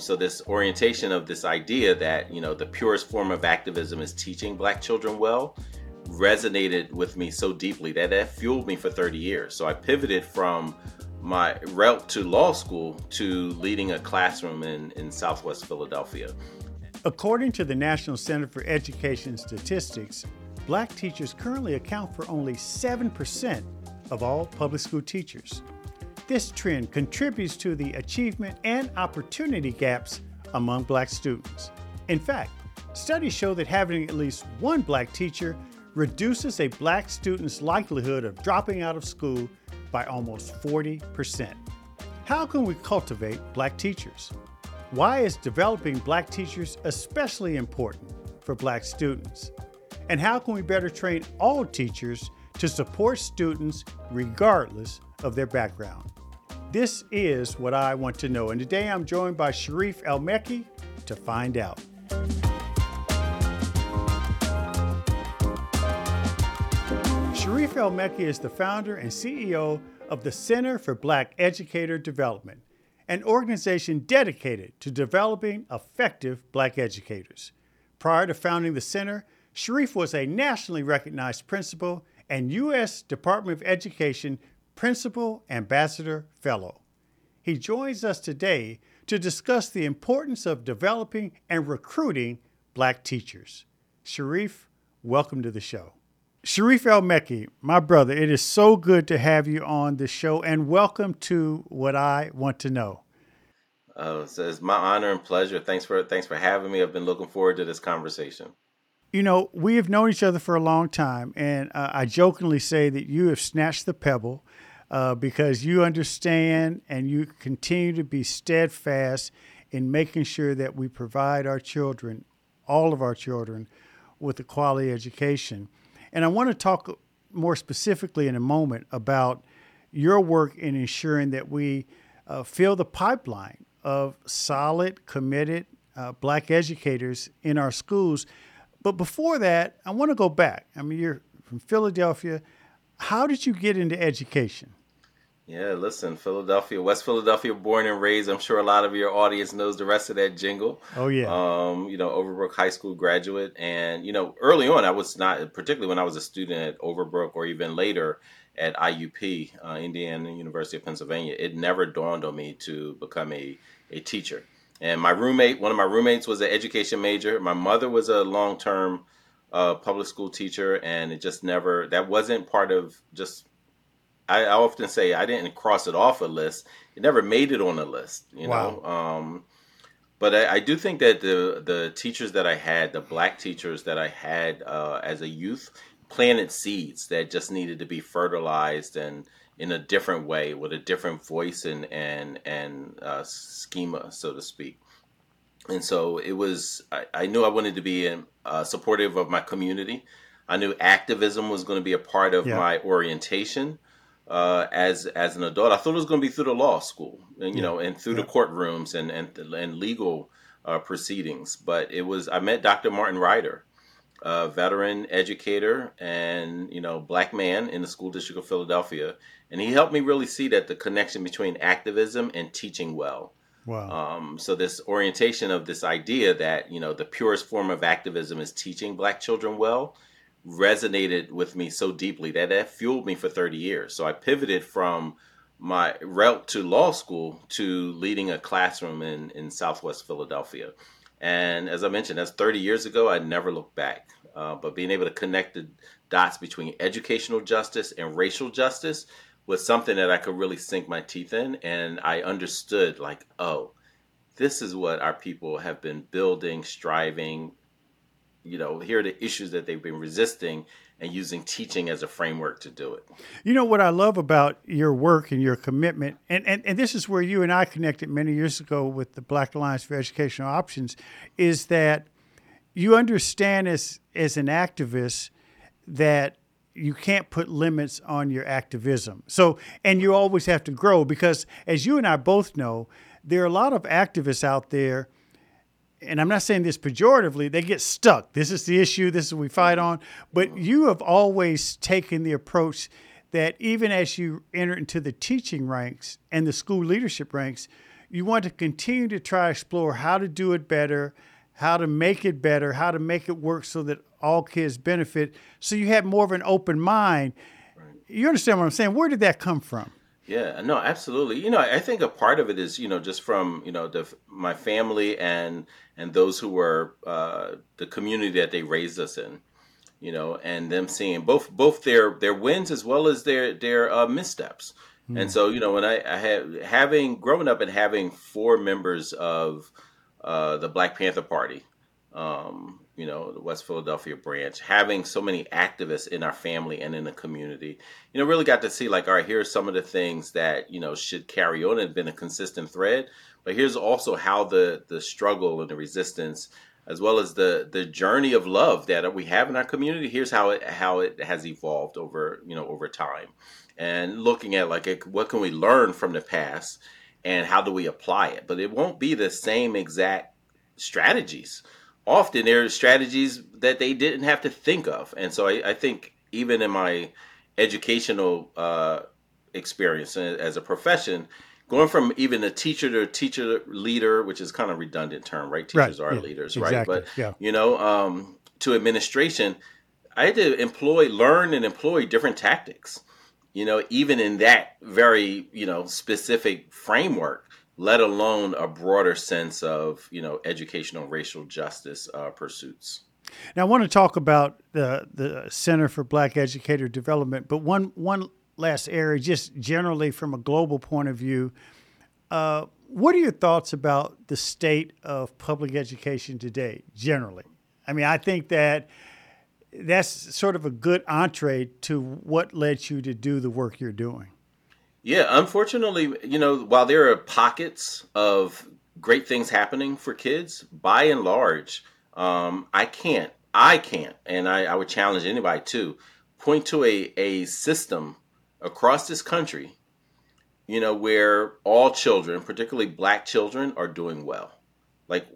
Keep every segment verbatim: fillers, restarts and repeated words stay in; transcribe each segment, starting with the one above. so this orientation of this idea that, you know, the purest form of activism is teaching Black children well resonated with me so deeply that that fueled me for thirty years. So I pivoted from my route to law school to leading a classroom in, in Southwest Philadelphia. According to the National Center for Education Statistics, Black teachers currently account for only seven percent of all public school teachers. This trend contributes to the achievement and opportunity gaps among Black students. In fact, studies show that having at least one Black teacher reduces a Black student's likelihood of dropping out of school by almost forty percent. How can we cultivate Black teachers? Why is developing Black teachers especially important for Black students? And how can we better train all teachers to support students regardless of their background? This is what I want to know, and today I'm joined by Sharif El-Mekki to find out. Sharif El-Mekki is the founder and C E O of the Center for Black Educator Development, an organization dedicated to developing effective Black educators. Prior to founding the center, Sharif was a nationally recognized principal and U S Department of Education Principal Ambassador Fellow. He joins us today to discuss the importance of developing and recruiting Black teachers. Sharif, welcome to the show. Sharif El-Mekki, my brother, it is so good to have you on the show, and welcome to What I Want to Know. Uh, so it's my honor and pleasure. Thanks for thanks for having me. I've been looking forward to this conversation. You know, we have known each other for a long time, and uh, I jokingly say that you have snatched the pebble uh, because you understand and you continue to be steadfast in making sure that we provide our children, all of our children, with a quality education. And I want to talk more specifically in a moment about your work in ensuring that we uh, fill the pipeline of solid, committed uh, Black educators in our schools. But before that, I want to go back. I mean, you're from Philadelphia. How did you get into education? Yeah, listen, Philadelphia, West Philadelphia, born and raised. I'm sure a lot of your audience knows the rest of that jingle. Oh, yeah. Um, you know, Overbrook High School graduate. And, you know, early on, I was not, particularly when I was a student at Overbrook or even later at I U P, uh, Indiana University of Pennsylvania, it never dawned on me to become a, a teacher. And my roommate, one of my roommates was an education major. My mother was a long-term uh, public school teacher, and it just never, that wasn't part of just I often say I didn't cross it off a list. It never made it on a list, you wow. know. Um, but I, I do think that the the teachers that I had, the Black teachers that I had uh, as a youth, planted seeds that just needed to be fertilized and in a different way, with a different voice and and and uh, schema, so to speak. And so it was. I, I knew I wanted to be in, uh, supportive of my community. I knew activism was going to be a part of yeah. my orientation. Uh, as as an adult, I thought it was going to be through the law school, and you yeah. know, and through yeah. the courtrooms and and and legal uh, proceedings. But it was I met Doctor Martin Ryder, a veteran educator and you know Black man in the school district of Philadelphia, and he helped me really see that the connection between activism and teaching well. Wow. Um, so this orientation of this idea that you know the purest form of activism is teaching Black children well resonated with me so deeply that that fueled me for thirty years. So I pivoted from my route to law school to leading a classroom in, in Southwest Philadelphia. And as I mentioned, that's thirty years ago. I never looked back. Uh, but being able to connect the dots between educational justice and racial justice was something that I could really sink my teeth in. And I understood like, oh, this is what our people have been building, striving, you know, here are the issues that they've been resisting and using teaching as a framework to do it. You know, what I love about your work and your commitment, and, and, and this is where you and I connected many years ago with the Black Alliance for Educational Options, is that you understand as, as an activist that you can't put limits on your activism. So, and you always have to grow because as you and I both know, there are a lot of activists out there. And I'm not saying this pejoratively, they get stuck. This is the issue. This is what we fight on. But you have always taken the approach that even as you enter into the teaching ranks and the school leadership ranks, you want to continue to try to explore how to do it better, how to make it better, how to make it work so that all kids benefit, so you have more of an open mind. Right. You understand what I'm saying? Where did that come from? Yeah, no, absolutely. You know, I think a part of it is, you know, just from, you know, the, my family and and those who were uh, the community that they raised us in, you know, and them seeing both both their their wins as well as their their uh, missteps. Mm. And so, you know, when I, I had having growing up and having four members of uh, the Black Panther Party, um, you know, the West Philadelphia branch, having so many activists in our family and in the community, you know, really got to see like, all right, here's some of the things that, you know, should carry on and been a consistent thread. But here's also how the the struggle and the resistance, as well as the the journey of love that we have in our community, here's how it how it has evolved over, you know, over time. And looking at like, what can we learn from the past and how do we apply it? But it won't be the same exact strategies. Often there are strategies that they didn't have to think of. And so I, I think even in my educational uh, experience as a profession, going from even a teacher to a teacher leader, which is kind of a redundant term, right? Teachers right. are yeah. leaders, exactly. right? But, yeah. you know, um, to administration, I had to employ, learn and employ different tactics, you know, even in that very, you know, specific framework, let alone a broader sense of, you know, educational racial justice uh, pursuits. Now, I want to talk about the the Center for Black Educator Development, but one one last area, just generally from a global point of view, uh, what are your thoughts about the state of public education today, generally? I mean, I think that that's sort of a good entree to what led you to do the work you're doing. Yeah, unfortunately, you know, while there are pockets of great things happening for kids, by and large, um, I can't, I can't, and I, I would challenge anybody to point to a, a system across this country, you know, where all children, particularly Black children, are doing well. Like,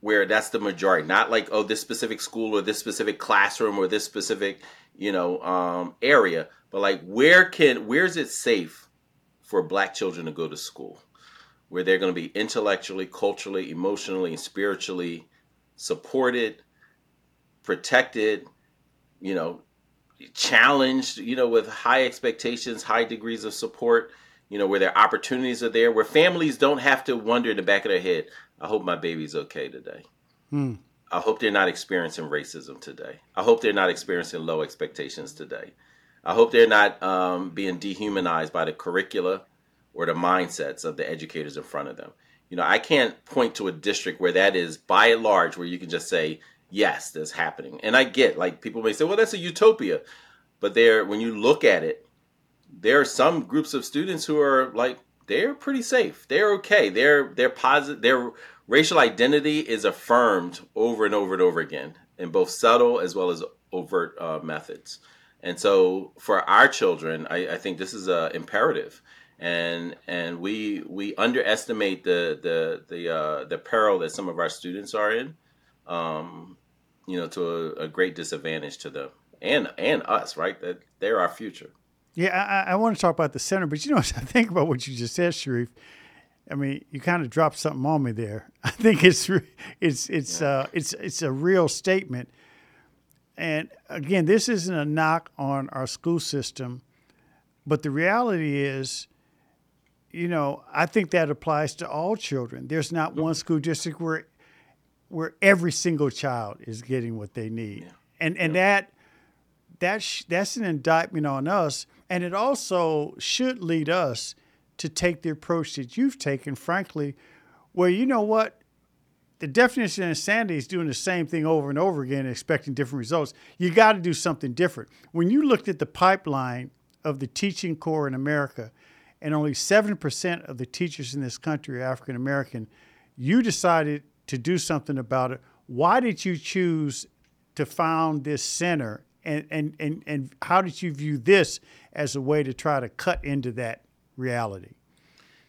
where that's the majority, not like, oh, this specific school or this specific classroom or this specific, you know, um, area, but like, where can, where is it safe for Black children to go to school, where they're going to be intellectually, culturally, emotionally, and spiritually supported, protected, you know, challenged, you know, with high expectations, high degrees of support, you know, where their opportunities are there, where families don't have to wonder in the back of their head, I hope my baby's okay today. Hmm. I hope they're not experiencing racism today. I hope they're not experiencing low expectations today. I hope they're not um, being dehumanized by the curricula or the mindsets of the educators in front of them. You know, I can't point to a district where that is by and large, where you can just say, yes, that's happening. And I get, like, people may say, well, that's a utopia. But there, when you look at it, there are some groups of students who are like, they're pretty safe. They're okay. They're, they're positive. Their racial identity is affirmed over and over and over again in both subtle as well as overt uh, methods. And so for our children, I, I think this is an imperative, and and we we underestimate the the the uh, the peril that some of our students are in, um, you know, to a, a great disadvantage to them and and us, right? That they're our future. Yeah, I, I want to talk about the center, but you know, as I think about what you just said, Sharif, I mean, you kind of dropped something on me there. I think it's it's it's yeah. uh, it's it's a real statement. And again, this isn't a knock on our school system, but the reality is, you know, I think that applies to all children. There's not one school district where where every single child is getting what they need. Yeah. And and yeah. that that's that's an indictment on us, and it also should lead us to take the approach that you've taken, frankly, where, you know what, the definition of insanity is doing the same thing over and over again and expecting different results. You got to do something different. When you looked at the pipeline of the teaching corps in America, and only seven percent of the teachers in this country are African-American, you decided to do something about it. Why did you choose to found this center, and, and, and, and how did you view this as a way to try to cut into that reality?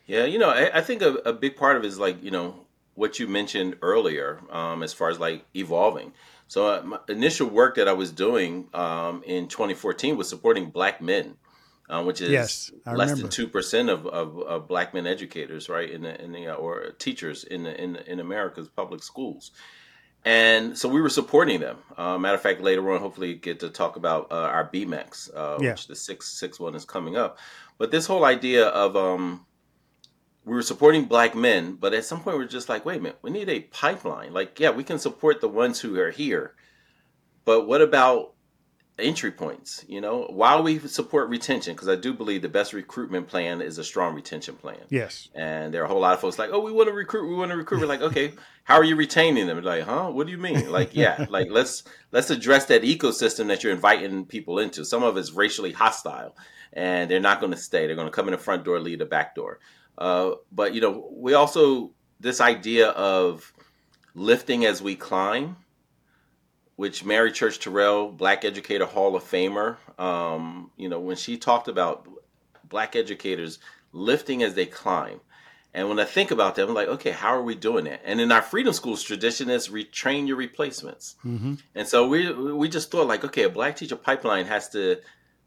Yeah, you know, I, I think a, a big part of it is like, you know, what you mentioned earlier, um, as far as like evolving. So uh, my initial work that I was doing um, in twenty fourteen was supporting Black men uh, which is yes, less remember. than two percent of, of of black men educators, right, in the in the or teachers in the in the, in America's public schools. And so we were supporting them. Uh, matter of fact, later on, hopefully get to talk about uh, our B M E X, uh, yeah. which the six, six one is coming up. But this whole idea of um, we were supporting black men, but at some point we were just like, wait a minute, we need a pipeline. Like, yeah, we can support the ones who are here, but what about entry points? You know, while we support retention, because I do believe the best recruitment plan is a strong retention plan. Yes. And there are a whole lot of folks like, oh, we want to recruit, we want to recruit. We're like, okay, how are you retaining them? Like, huh? What do you mean? Like, yeah, like let's let's address that ecosystem that you're inviting people into. Some of it's racially hostile, and they're not going to stay. They're going to come in the front door, leave the back door. Uh, but you know, we also this idea of lifting as we climb, which Mary Church Terrell, Black Educator Hall of Famer, um, you know, when she talked about black educators lifting as they climb. And when I think about that, I'm like, okay, how are we doing that? And in our freedom schools tradition is retrain your replacements. Mm-hmm. And so we we just thought like, okay, a black teacher pipeline has to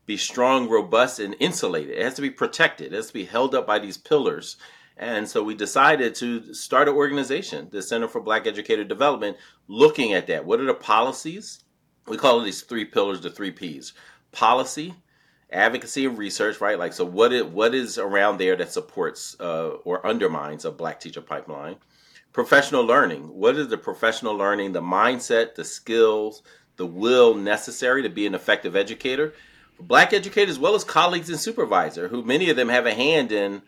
be strong, robust, and insulated. It has to be protected. It has to be held up by these pillars. And so we decided to start an organization, the Center for Black Educator Development, looking at that. What are the policies? We call these three pillars, the three Ps. Policy, advocacy, and research, right? Like, so what is, what is around there that supports uh, or undermines a black teacher pipeline? Professional learning. What is the professional learning, the mindset, the skills, the will necessary to be an effective educator? Black educators, as well as colleagues and supervisor, who many of them have a hand in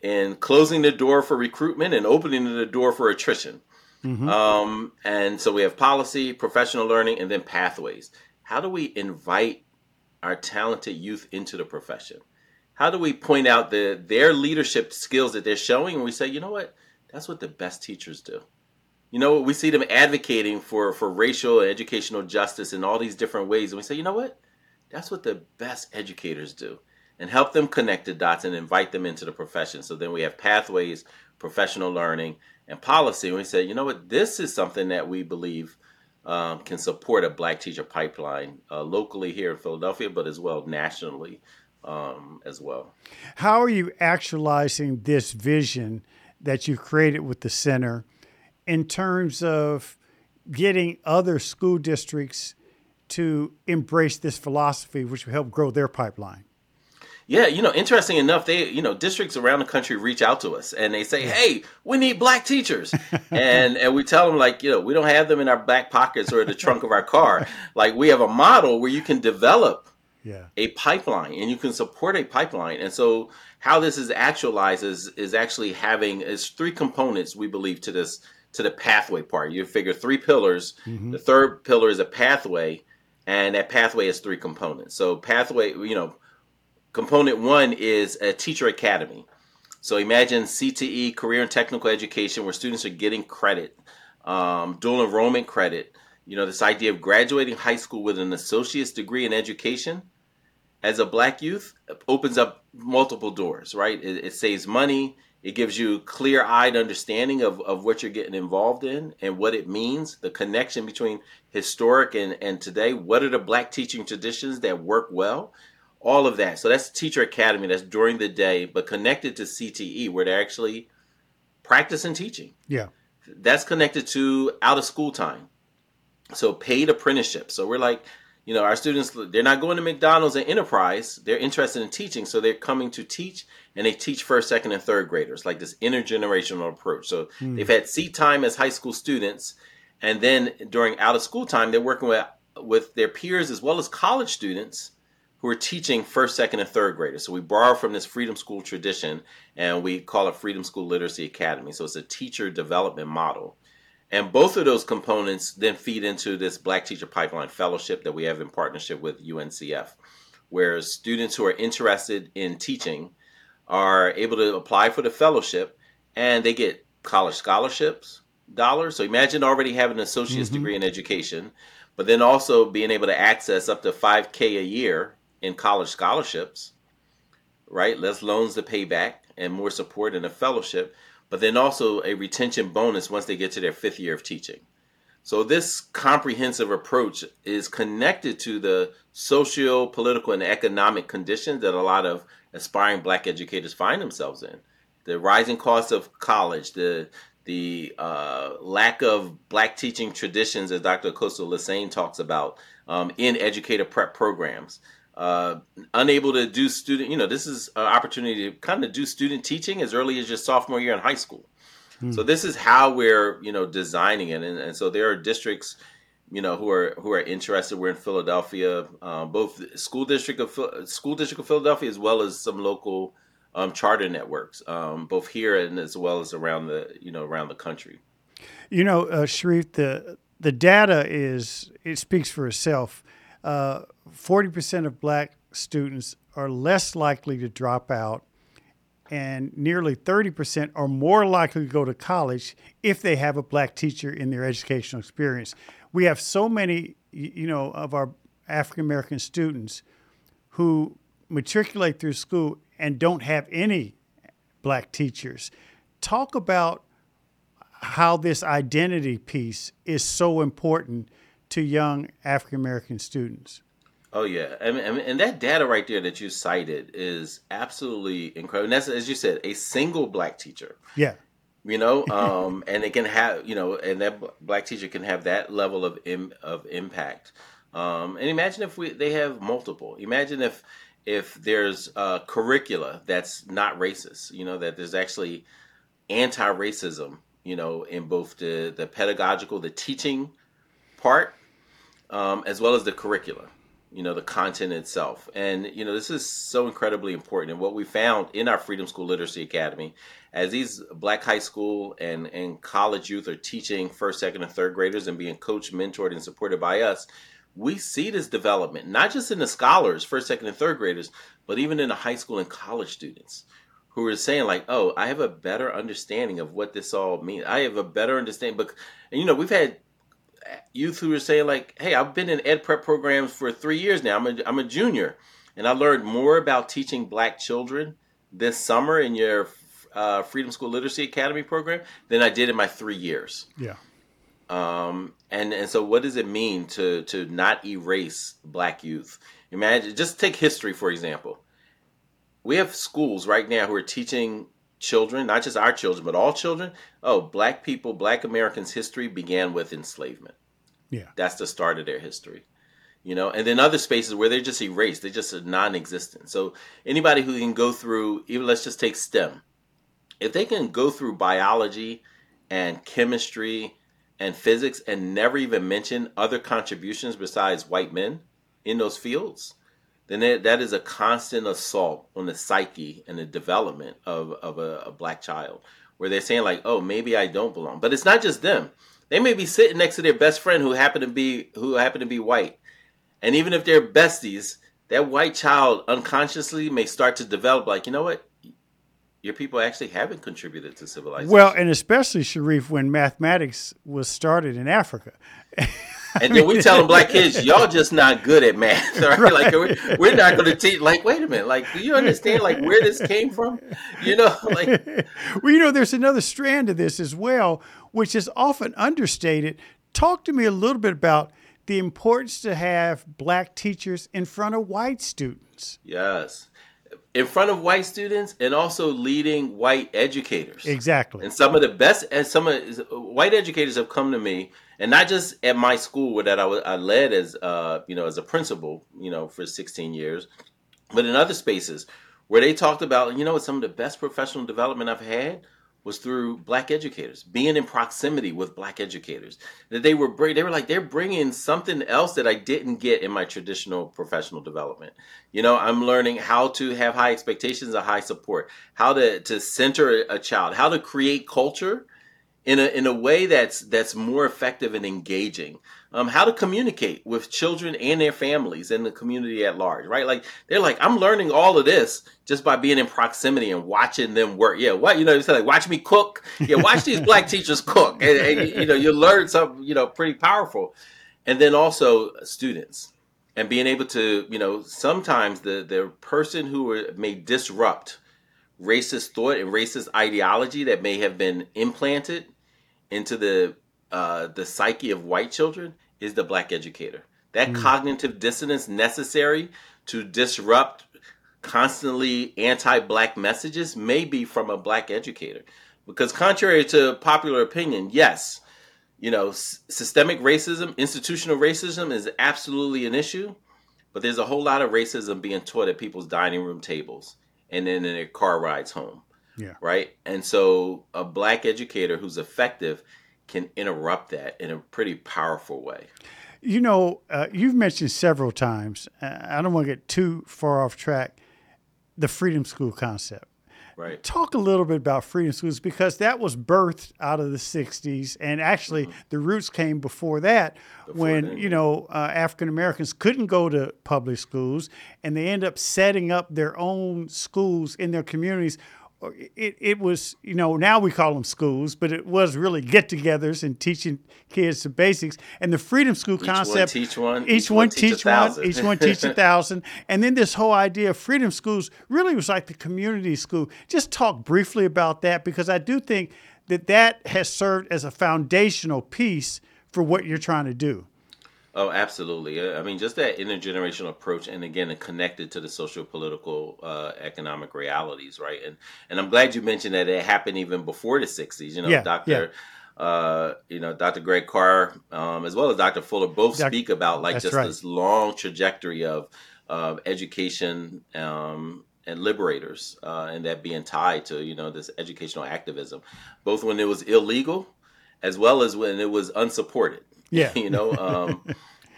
in closing the door for recruitment and opening the door for attrition. Mm-hmm. Um, and so we have policy, professional learning, and then pathways. How do we invite our talented youth into the profession? How do we point out the, their leadership skills that they're showing? And we say, you know what? That's what the best teachers do. You know, we see them advocating for, for racial and educational justice in all these different ways. And we say, you know what? That's what the best educators do. And help them connect the dots and invite them into the profession. So then we have pathways, professional learning, and policy. And we said, you know what, this is something that we believe um, can support a black teacher pipeline uh, locally here in Philadelphia, but as well nationally um, as well. How are you actualizing this vision that you've created with the center in terms of getting other school districts to embrace this philosophy, which will help grow their pipeline? Yeah, you know, interesting enough, they, you know, districts around the country reach out to us and they say, hey, we need black teachers. and and we tell them, like, you know, we don't have them in our back pockets or in the trunk of our car. Like, we have a model where you can develop yeah. a pipeline and you can support a pipeline. And so how this is actualized is, is actually having is three components, we believe, to this, to the pathway part. You figure three pillars. Mm-hmm. The third pillar is a pathway, and that pathway is three components. So pathway, you know, component one is a teacher academy. So imagine C T E, career and technical education, where students are getting credit, um, dual enrollment credit. You know, this idea of graduating high school with an associate's degree in education as a black youth opens up multiple doors, right? It, it saves money. It gives you clear-eyed understanding of, of what you're getting involved in and what it means, the connection between historic and, and today. What are the black teaching traditions that work well? All of that. So that's teacher academy. That's during the day, but connected to C T E, where they're actually practicing teaching. Yeah. That's connected to out of school time. So paid apprenticeship. So we're like, you know, our students, they're not going to McDonald's and Enterprise. They're interested in teaching. So they're coming to teach, and they teach first, second, and third graders, like this intergenerational approach. So mm. they've had seat time as high school students. And then during out of school time, they're working with, with their peers as well as college students who are teaching first, second, and third graders. So we borrow from this freedom school tradition, and we call it Freedom School Literacy Academy. So it's a teacher development model. And both of those components then feed into this Black Teacher Pipeline Fellowship that we have in partnership with U N C F, where students who are interested in teaching are able to apply for the fellowship, and they get college scholarships, dollars. So imagine already having an associate's mm-hmm. degree in education, but then also being able to access up to five K a year in college scholarships, right? Less loans to pay back and more support in a fellowship, but then also a retention bonus once they get to their fifth year of teaching. So this comprehensive approach is connected to the socio, political, and economic conditions that a lot of aspiring Black educators find themselves in. The rising cost of college, the the uh, lack of Black teaching traditions, as Doctor Acosta-Lassane talks about, um, in educator prep programs. Uh, unable to do student, you know, this is an opportunity to kind of do student teaching as early as your sophomore year in high school. So this is how we're, you know, designing it. And, and so there are districts, you know, who are who are interested. We're in Philadelphia, um, both school district of school district of Philadelphia, as well as some local um, charter networks, um, both here and as well as around the, you know, around the country. You know, uh, Sharif, the the data is, it speaks for itself. forty percent of Black students are less likely to drop out, and nearly thirty percent are more likely to go to college if they have a Black teacher in their educational experience. We have so many, you know, of our African-American students who matriculate through school and don't have any Black teachers. Talk about how this identity piece is so important to young African-American students. Oh, yeah. I mean, and that data right there that you cited is absolutely incredible. And that's, as you said, a single Black teacher. Yeah. You know, um, and it can have, you know, and that Black teacher can have that level of im- of impact. Um, and imagine if we they have multiple. Imagine if if there's a curricula that's not racist, you know, that there's actually anti-racism, you know, in both the, the pedagogical, the teaching part, um, as well as the curricula. You know, the content itself. And, you know, this is so incredibly important. And what we found in our Freedom School Literacy Academy, as these Black high school and, and college youth are teaching first, second, and third graders and being coached, mentored, and supported by us, we see this development, not just in the scholars, first, second, and third graders, but even in the high school and college students who are saying like, oh, I have a better understanding of what this all means. I have a better understanding. But, and, you know, we've had youth who are saying like, hey, I've been in ed prep programs for three years now. I'm a, I'm a junior, and I learned more about teaching Black children this summer in your uh, Freedom School Literacy Academy program than I did in my three years. Yeah. Um. And, and so what does it mean to, to not erase Black youth? Imagine, just take history, for example. We have schools right now who are teaching children, not just our children, but all children. Oh, Black people, Black Americans' history began with enslavement. Yeah. That's the start of their history, you know, and then other spaces where they're just erased. They're just non-existent. So anybody who can go through, even let's just take STEM. If they can go through biology and chemistry and physics and never even mention other contributions besides white men in those fields, then that is a constant assault on the psyche and the development of, of a, a Black child, where they're saying like, oh, maybe I don't belong. But it's not just them. They may be sitting next to their best friend who happened to be who happened to be white. And even if they're besties, that white child unconsciously may start to develop like, you know what? Your people actually haven't contributed to civilization. Well, and especially, Sharif, when mathematics was started in Africa. And then we tell them Black kids, y'all just not good at math, right? Right. Like we're, we're not going to teach. Like, wait a minute. Like, do you understand like where this came from? You know, like. Well, you know, there's another strand to this as well, which is often understated. Talk to me a little bit about the importance to have Black teachers in front of white students. Yes. In front of white students, and also leading white educators. Exactly. And some of the best, and some of white educators have come to me, and not just at my school that I, was, I led as, uh, you know, as a principal, you know, for sixteen years, but in other spaces where they talked about, you know, some of the best professional development I've had was through Black educators, being in proximity with Black educators. That they were, they were like, they're bringing something else that I didn't get in my traditional professional development. You know, I'm learning how to have high expectations and high support, how to, to center a child, how to create culture in a in a way that's that's more effective and engaging. Um, how to communicate with children and their families and the community at large, right? Like they're like, I'm learning all of this just by being in proximity and watching them work. Yeah, what you know, it's like watch me cook. Yeah, watch these Black teachers cook, and, and you know, you learn something, you know, pretty powerful. And then also students and being able to, you know, sometimes the the person who are, may disrupt racist thought and racist ideology that may have been implanted into the uh, the psyche of white children is the Black educator. That mm. cognitive dissonance necessary to disrupt constantly anti-Black messages may be from a Black educator. Because contrary to popular opinion, yes, you know, s- systemic racism, institutional racism is absolutely an issue, but there's a whole lot of racism being taught at people's dining room tables and then in their car rides home. Yeah. Right. And so a Black educator who's effective can interrupt that in a pretty powerful way. You know, uh, you've mentioned several times, I don't want to get too far off track, the Freedom School concept. Right. Talk a little bit about Freedom Schools, because that was birthed out of the sixties. And actually, mm-hmm. the roots came before that before when, then, you know, uh, African-Americans couldn't go to public schools. And they end up setting up their own schools in their communities. It, it was, you know, now we call them schools, but it was really get-togethers and teaching kids the basics. And the Freedom School each concept. Each one teach one. Each, each one, one teach one. Each one teach a thousand. And then this whole idea of Freedom Schools really was like the community school. Just talk briefly about that, because I do think that that has served as a foundational piece for what you're trying to do. Oh, absolutely. I mean, just that intergenerational approach, and again, connected to the social, political, uh, economic realities, right? And and I'm glad you mentioned that it happened even before the sixties. You know, yeah, Doctor Yeah. Uh, you know, Doctor Greg Carr, um, as well as Doctor Fuller, both Doc- speak about like just right. this long trajectory of uh, education um, and liberators, uh, and that being tied to, you know, this educational activism, both when it was illegal, as well as when it was unsupported. Yeah, you know, um,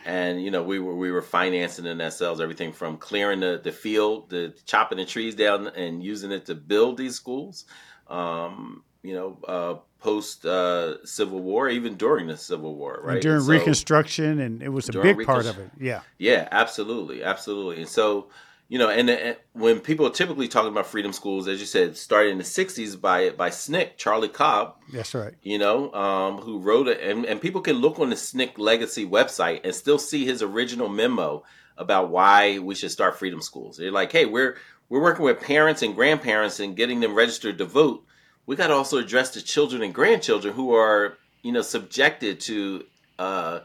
and, you know, we were we were financing in ourselves, everything from clearing the, the field, the chopping the trees down and using it to build these schools, um, you know, uh, post uh, Civil War, even during the Civil War. Right. And during and so, Reconstruction. And it was a big part of it. Yeah. Yeah, absolutely. Absolutely. And so, you know, and, and when people are typically talking about Freedom Schools, as you said, started in the sixties by by S N C C, Charlie Cobb. That's right. You know, um, who wrote it. And, and people can look on the S N C C Legacy website and still see his original memo about why we should start Freedom Schools. They're like, hey, we're we're working with parents and grandparents and getting them registered to vote. We got to also address the children and grandchildren who are, you know, subjected to uh,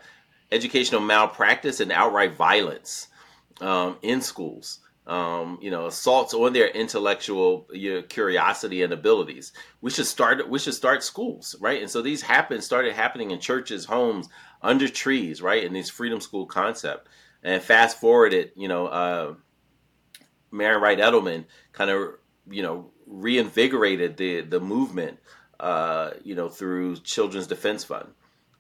educational malpractice and outright violence um, in schools. Um, you know, assaults on their intellectual you know, curiosity and abilities. We should start. We should start schools, right? And so these happened, started happening in churches, homes, under trees, right? And this Freedom School concept. And fast forward it, you know, uh, Marian Wright Edelman kind of, you know, reinvigorated the the movement, uh, you know, through Children's Defense Fund.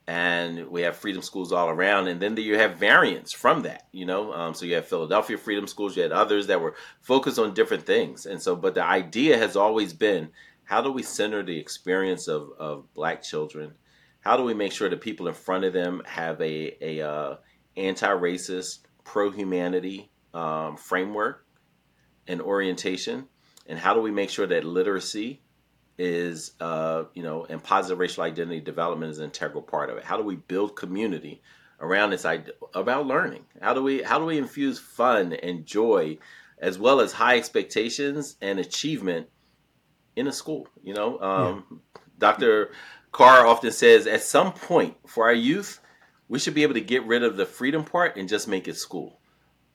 And we have Freedom Schools all around. And then you have variants from that, you know. Um, so you have Philadelphia Freedom Schools. You had others that were focused on different things. And so, but the idea has always been, how do we center the experience of, of Black children? How do we make sure the people in front of them have a, a uh, anti-racist, pro-humanity um, framework and orientation? And how do we make sure that literacy is, uh, you know, and positive racial identity development is an integral part of it? How do we build community around this idea about learning? How do we how do we infuse fun and joy, as well as high expectations and achievement in a school? You know, um, yeah. Doctor Carr often says, at some point for our youth, we should be able to get rid of the freedom part and just make it school.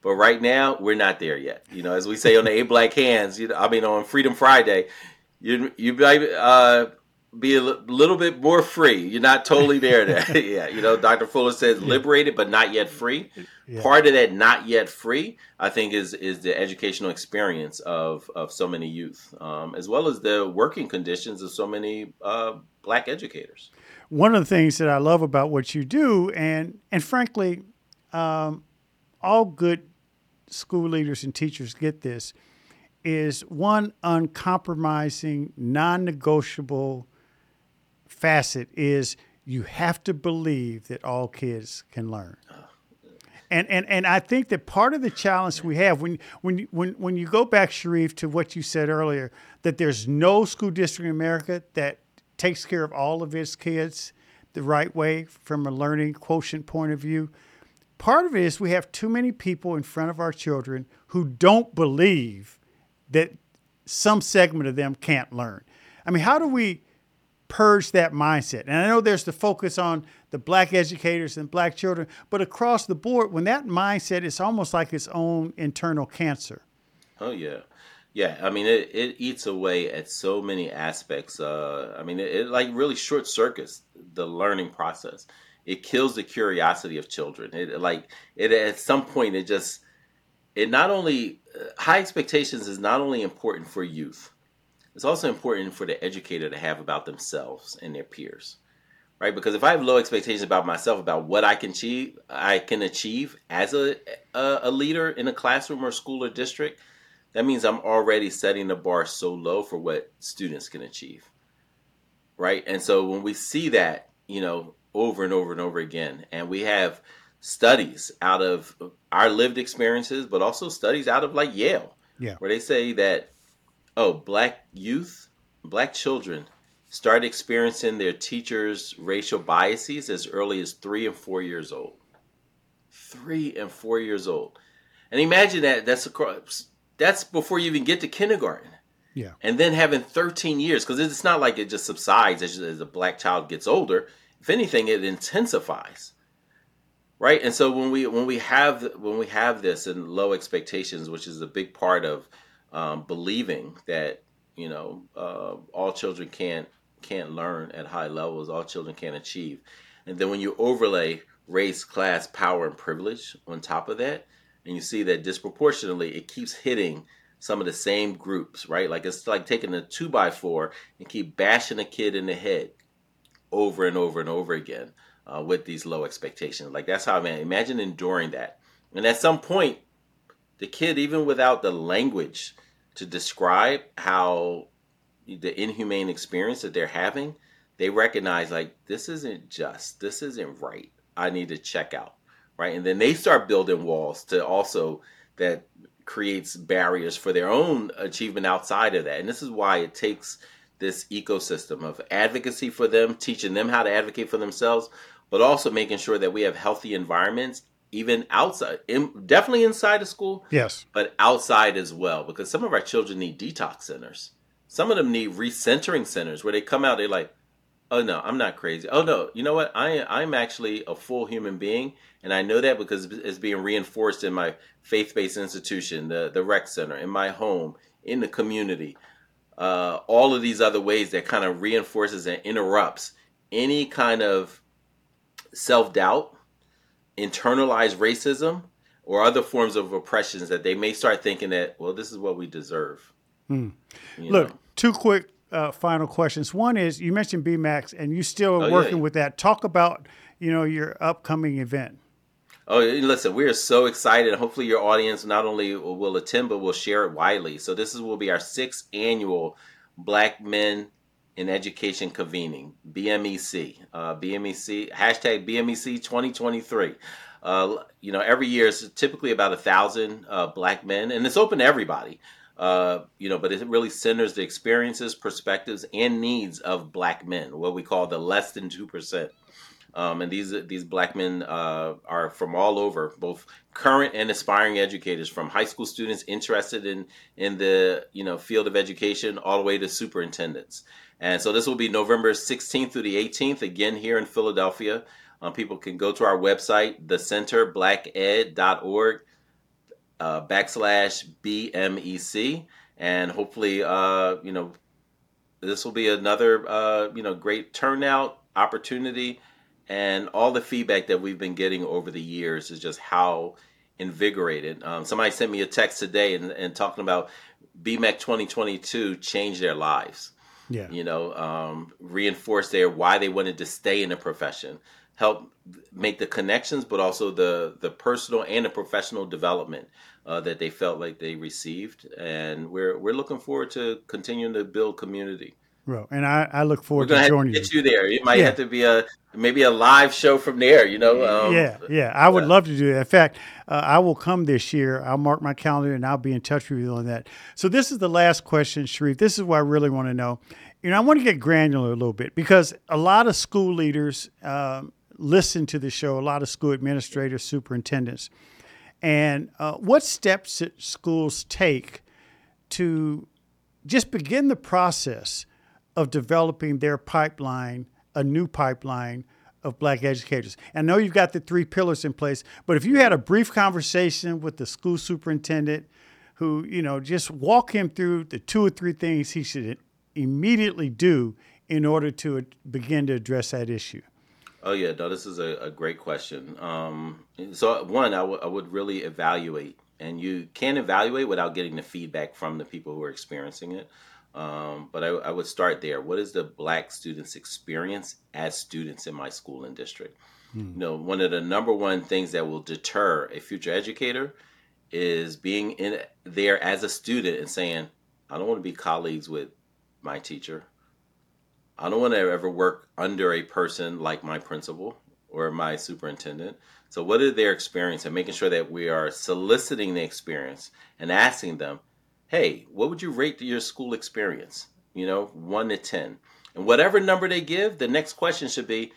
But right now, we're not there yet. You know, as we say on the A Black Hands, you know, I mean, on Freedom Friday. You you might uh, be a l- little bit more free. You're not totally there. there. yeah, you know, Doctor Fuller says liberated but not yet free. Yeah. Part of that not yet free, I think, is is the educational experience of, of so many youth, um, as well as the working conditions of so many uh, Black educators. One of the things that I love about what you do, and, and frankly, um, all good school leaders and teachers get this, is one uncompromising, non-negotiable facet is you have to believe that all kids can learn. And and and I think that part of the challenge we have, when when when when you go back, Sharif, to what you said earlier, that there's no school district in America that takes care of all of its kids the right way from a learning quotient point of view. Part of it is we have too many people in front of our children who don't believe that some segment of them can't learn. I mean, how do we purge that mindset. And I know there's the focus on the black educators and black children, but across the board, when that mindset is almost like its own internal cancer. Oh, yeah. Yeah, I mean, it, it eats away at so many aspects. Uh, I mean, it, it like really short circuits the learning process. It kills the curiosity of children. It like it at some point it just it not only high expectations is not only important for youth. It's also important for the educator to have about themselves and their peers, right? Because if I have low expectations about myself, about what I can achieve, I can achieve as a a, a leader in a classroom or school or district. That means I'm already setting the bar so low for what students can achieve, right? And so when we see that, you know, over and over and over again, and we have studies out of our lived experiences, but also studies out of like Yale, yeah, where they say that, oh, black youth, black children start experiencing their teachers' racial biases as early as three and four years old. Three and four years old. And imagine that that's across... That's before you even get to kindergarten. Yeah. And then having thirteen years, because it's not like it just subsides as, as a black child gets older. If anything, it intensifies. Right? And so when we when we have when we have this and low expectations, which is a big part of um, believing that, you know, uh, all children can't can't learn at high levels, all children can't achieve. And then when you overlay race, class, power, and privilege on top of that, and you see that disproportionately, it keeps hitting some of the same groups, right? Like it's like taking a two by four and keep bashing a kid in the head over and over and over again uh, with these low expectations. Like that's how, man, imagine enduring that. And at some point, the kid, even without the language to describe how the inhumane experience that they're having, they recognize like, this isn't just, this isn't right. I need to check out. Right, and then they start building walls to also that creates barriers for their own achievement outside of that. And this is why it takes this ecosystem of advocacy for them, teaching them how to advocate for themselves, but also making sure that we have healthy environments, even outside, in, definitely inside of school, yes, but outside as well, because some of our children need detox centers. Some of them need recentering centers where they come out, they're like, oh, no, I'm not crazy. Oh, no, you know what? I, I'm actually a full human being, and I know that because it's being reinforced in my faith-based institution, the, the rec center, in my home, in the community, uh, all of these other ways that kind of reinforces and interrupts any kind of self-doubt, internalized racism, or other forms of oppressions that they may start thinking that, well, this is what we deserve. Hmm. Look, know? too quick. Uh, final questions. One is you mentioned B MAX and you still are oh, working yeah, yeah. with that. Talk about, you know, your upcoming event. Oh, listen, we are so excited. Hopefully your audience not only will attend, but will share it widely. So this is, will be our sixth annual Black Men in Education Convening, B M E C, uh, B M E C, hashtag B M E C twenty twenty-three. Uh, you know, every year it's typically about a thousand uh, black men, and it's open to everybody. Uh, you know, but it really centers the experiences, perspectives, and needs of black men, what we call the less than two percent. Um, and these these black men uh, are from all over, both current and aspiring educators, from high school students interested in, in the, you know, field of education all the way to superintendents. And so this will be November sixteenth through the eighteenth, again, here in Philadelphia. Um, people can go to our website, the center blacked dot org. Uh, backslash B M E C, and hopefully, uh, you know, this will be another, uh, you know, great turnout opportunity, and all the feedback that we've been getting over the years is just how invigorated. Um, somebody sent me a text today and, and talking about B MAC twenty twenty-two changed their lives, yeah, you know, um, reinforced their why they wanted to stay in the profession, help make the connections, but also the, the personal and the professional development uh, that they felt like they received. And we're we're looking forward to continuing to build community. Well, and I, I look forward to joining you. We're going to get you there. It might yeah. have to be a maybe a live show from there, you know. Um, yeah, yeah. I would yeah. love to do that. In fact, uh, I will come this year. I'll mark my calendar and I'll be in touch with you on that. So this is the last question, Sharif. This is what I really want to know. You know, I want to get granular a little bit because a lot of school leaders um, – listen to the show, a lot of school administrators, superintendents. And uh, what steps should schools take to just begin the process of developing their pipeline, a new pipeline of Black educators. I know you've got the three pillars in place, but if you had a brief conversation with the school superintendent who, you know, just walk him through the two or three things he should immediately do in order to begin to address that issue. Oh, yeah. No, this is a, a great question. Um, so, one, I, w- I would really evaluate. And you can evaluate without getting the feedback from the people who are experiencing it. Um, but I, I would start there. What is the Black students' experience as students in my school and district? Hmm. You know, one of the number one things that will deter a future educator is being in there as a student and saying, I don't want to be colleagues with my teacher. I don't want to ever work under a person like my principal or my superintendent. So what is their experience, and making sure that we are soliciting the experience and asking them, hey, what would you rate your school experience? You know, one to ten. And whatever number they give, the next question should be,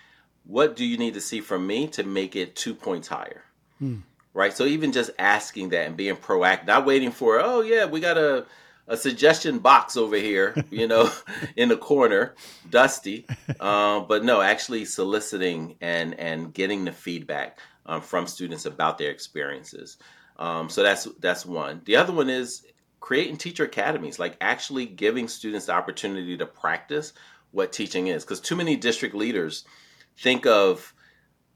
what do you need to see from me to make it two points higher? Hmm. Right? So even just asking that and being proactive, not waiting for, oh, yeah, we got a, a suggestion box over here, you know, in the corner, dusty. Uh, but no, actually soliciting and, and getting the feedback um, from students about their experiences. Um, so that's that's one. The other one is creating teacher academies, like actually giving students the opportunity to practice what teaching is. Because too many district leaders think of,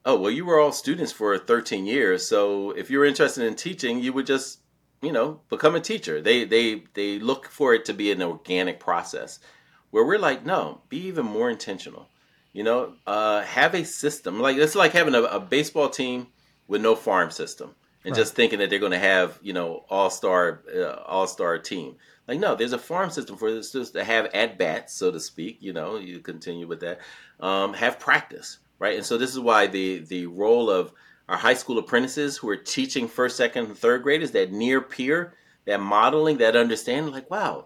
oh, well, you were all students for thirteen years. So if you're interested in teaching, you would just, you know, become a teacher. They they they look for it to be an organic process, where we're like, no, be even more intentional. You know, uh, have a system. Like, it's like having a, a baseball team with no farm system and right. just thinking that they're going to have, you know, all-star uh, all-star team. Like, no, there's a farm system for this to have at-bats, so to speak. You know, you continue with that. Um, have practice. Right. And so this is why the the role of our high school apprentices who are teaching first, second, and third graders, that near peer, that modeling, that understanding, like, wow,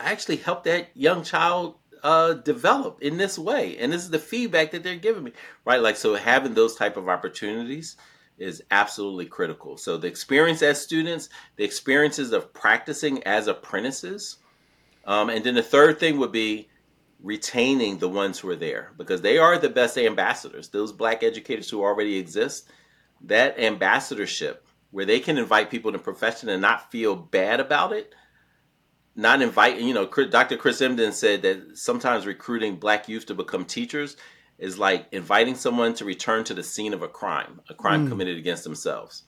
I actually helped that young child uh, develop in this way. And this is the feedback that they're giving me. Right. Like, so having those type of opportunities is absolutely critical. So the experience as students, the experiences of practicing as apprentices. Um, and then the third thing would be retaining the ones who are there, because they are the best ambassadors. Those Black educators who already exist, that ambassadorship where they can invite people to the profession and not feel bad about it, not invite, you know, Doctor Chris Emden said that sometimes recruiting Black youth to become teachers is like inviting someone to return to the scene of a crime, a crime mm. committed against themselves,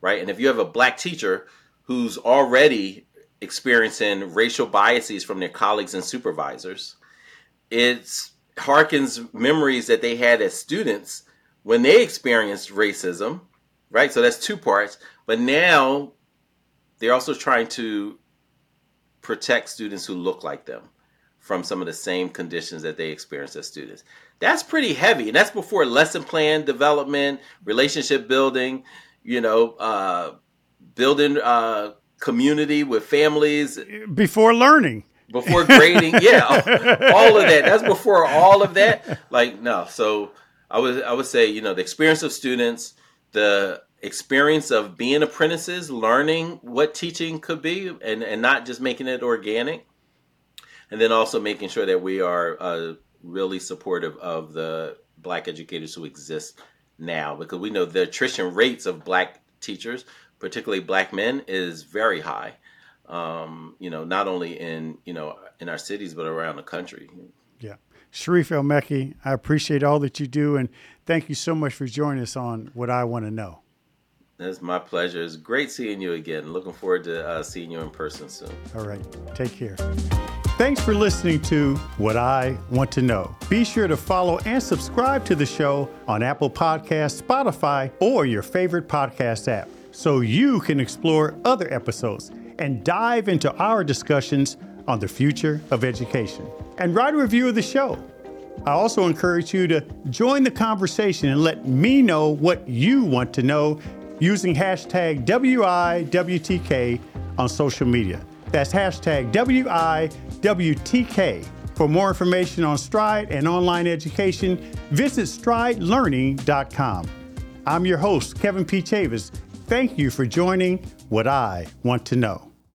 right? And if you have a Black teacher who's already experiencing racial biases from their colleagues and supervisors, it harkens memories that they had as students when they experienced racism, right? So that's two parts. But now they're also trying to protect students who look like them from some of the same conditions that they experienced as students. That's pretty heavy. And that's before lesson plan development, relationship building, you know, uh, building uh, community with families. Before learning. Before grading, yeah, all of that. That's before all of that. Like, no. So I would, I would say, you know, the experience of students, the experience of being apprentices, learning what teaching could be, and, and not just making it organic. And then also making sure that we are uh, really supportive of the Black educators who exist now, because we know the attrition rates of Black teachers, particularly Black men, is very high. Um, you know, not only in, you know, in our cities, but around the country. Yeah. Sharif El-Mekki, I appreciate all that you do. And thank you so much for joining us on What I Want to Know. It's my pleasure. It's great seeing you again. Looking forward to uh, seeing you in person soon. All right. Take care. Thanks for listening to What I Want to Know. Be sure to follow and subscribe to the show on Apple Podcasts, Spotify, or your favorite podcast app, so you can explore other episodes and dive into our discussions on the future of education. And write a review of the show. I also encourage you to join the conversation and let me know what you want to know using hashtag W I W T K on social media. That's hashtag W I W T K. For more information on Stride and online education, visit stride learning dot com. I'm your host, Kevin P. Chavis. Thank you for joining What I Want to Know.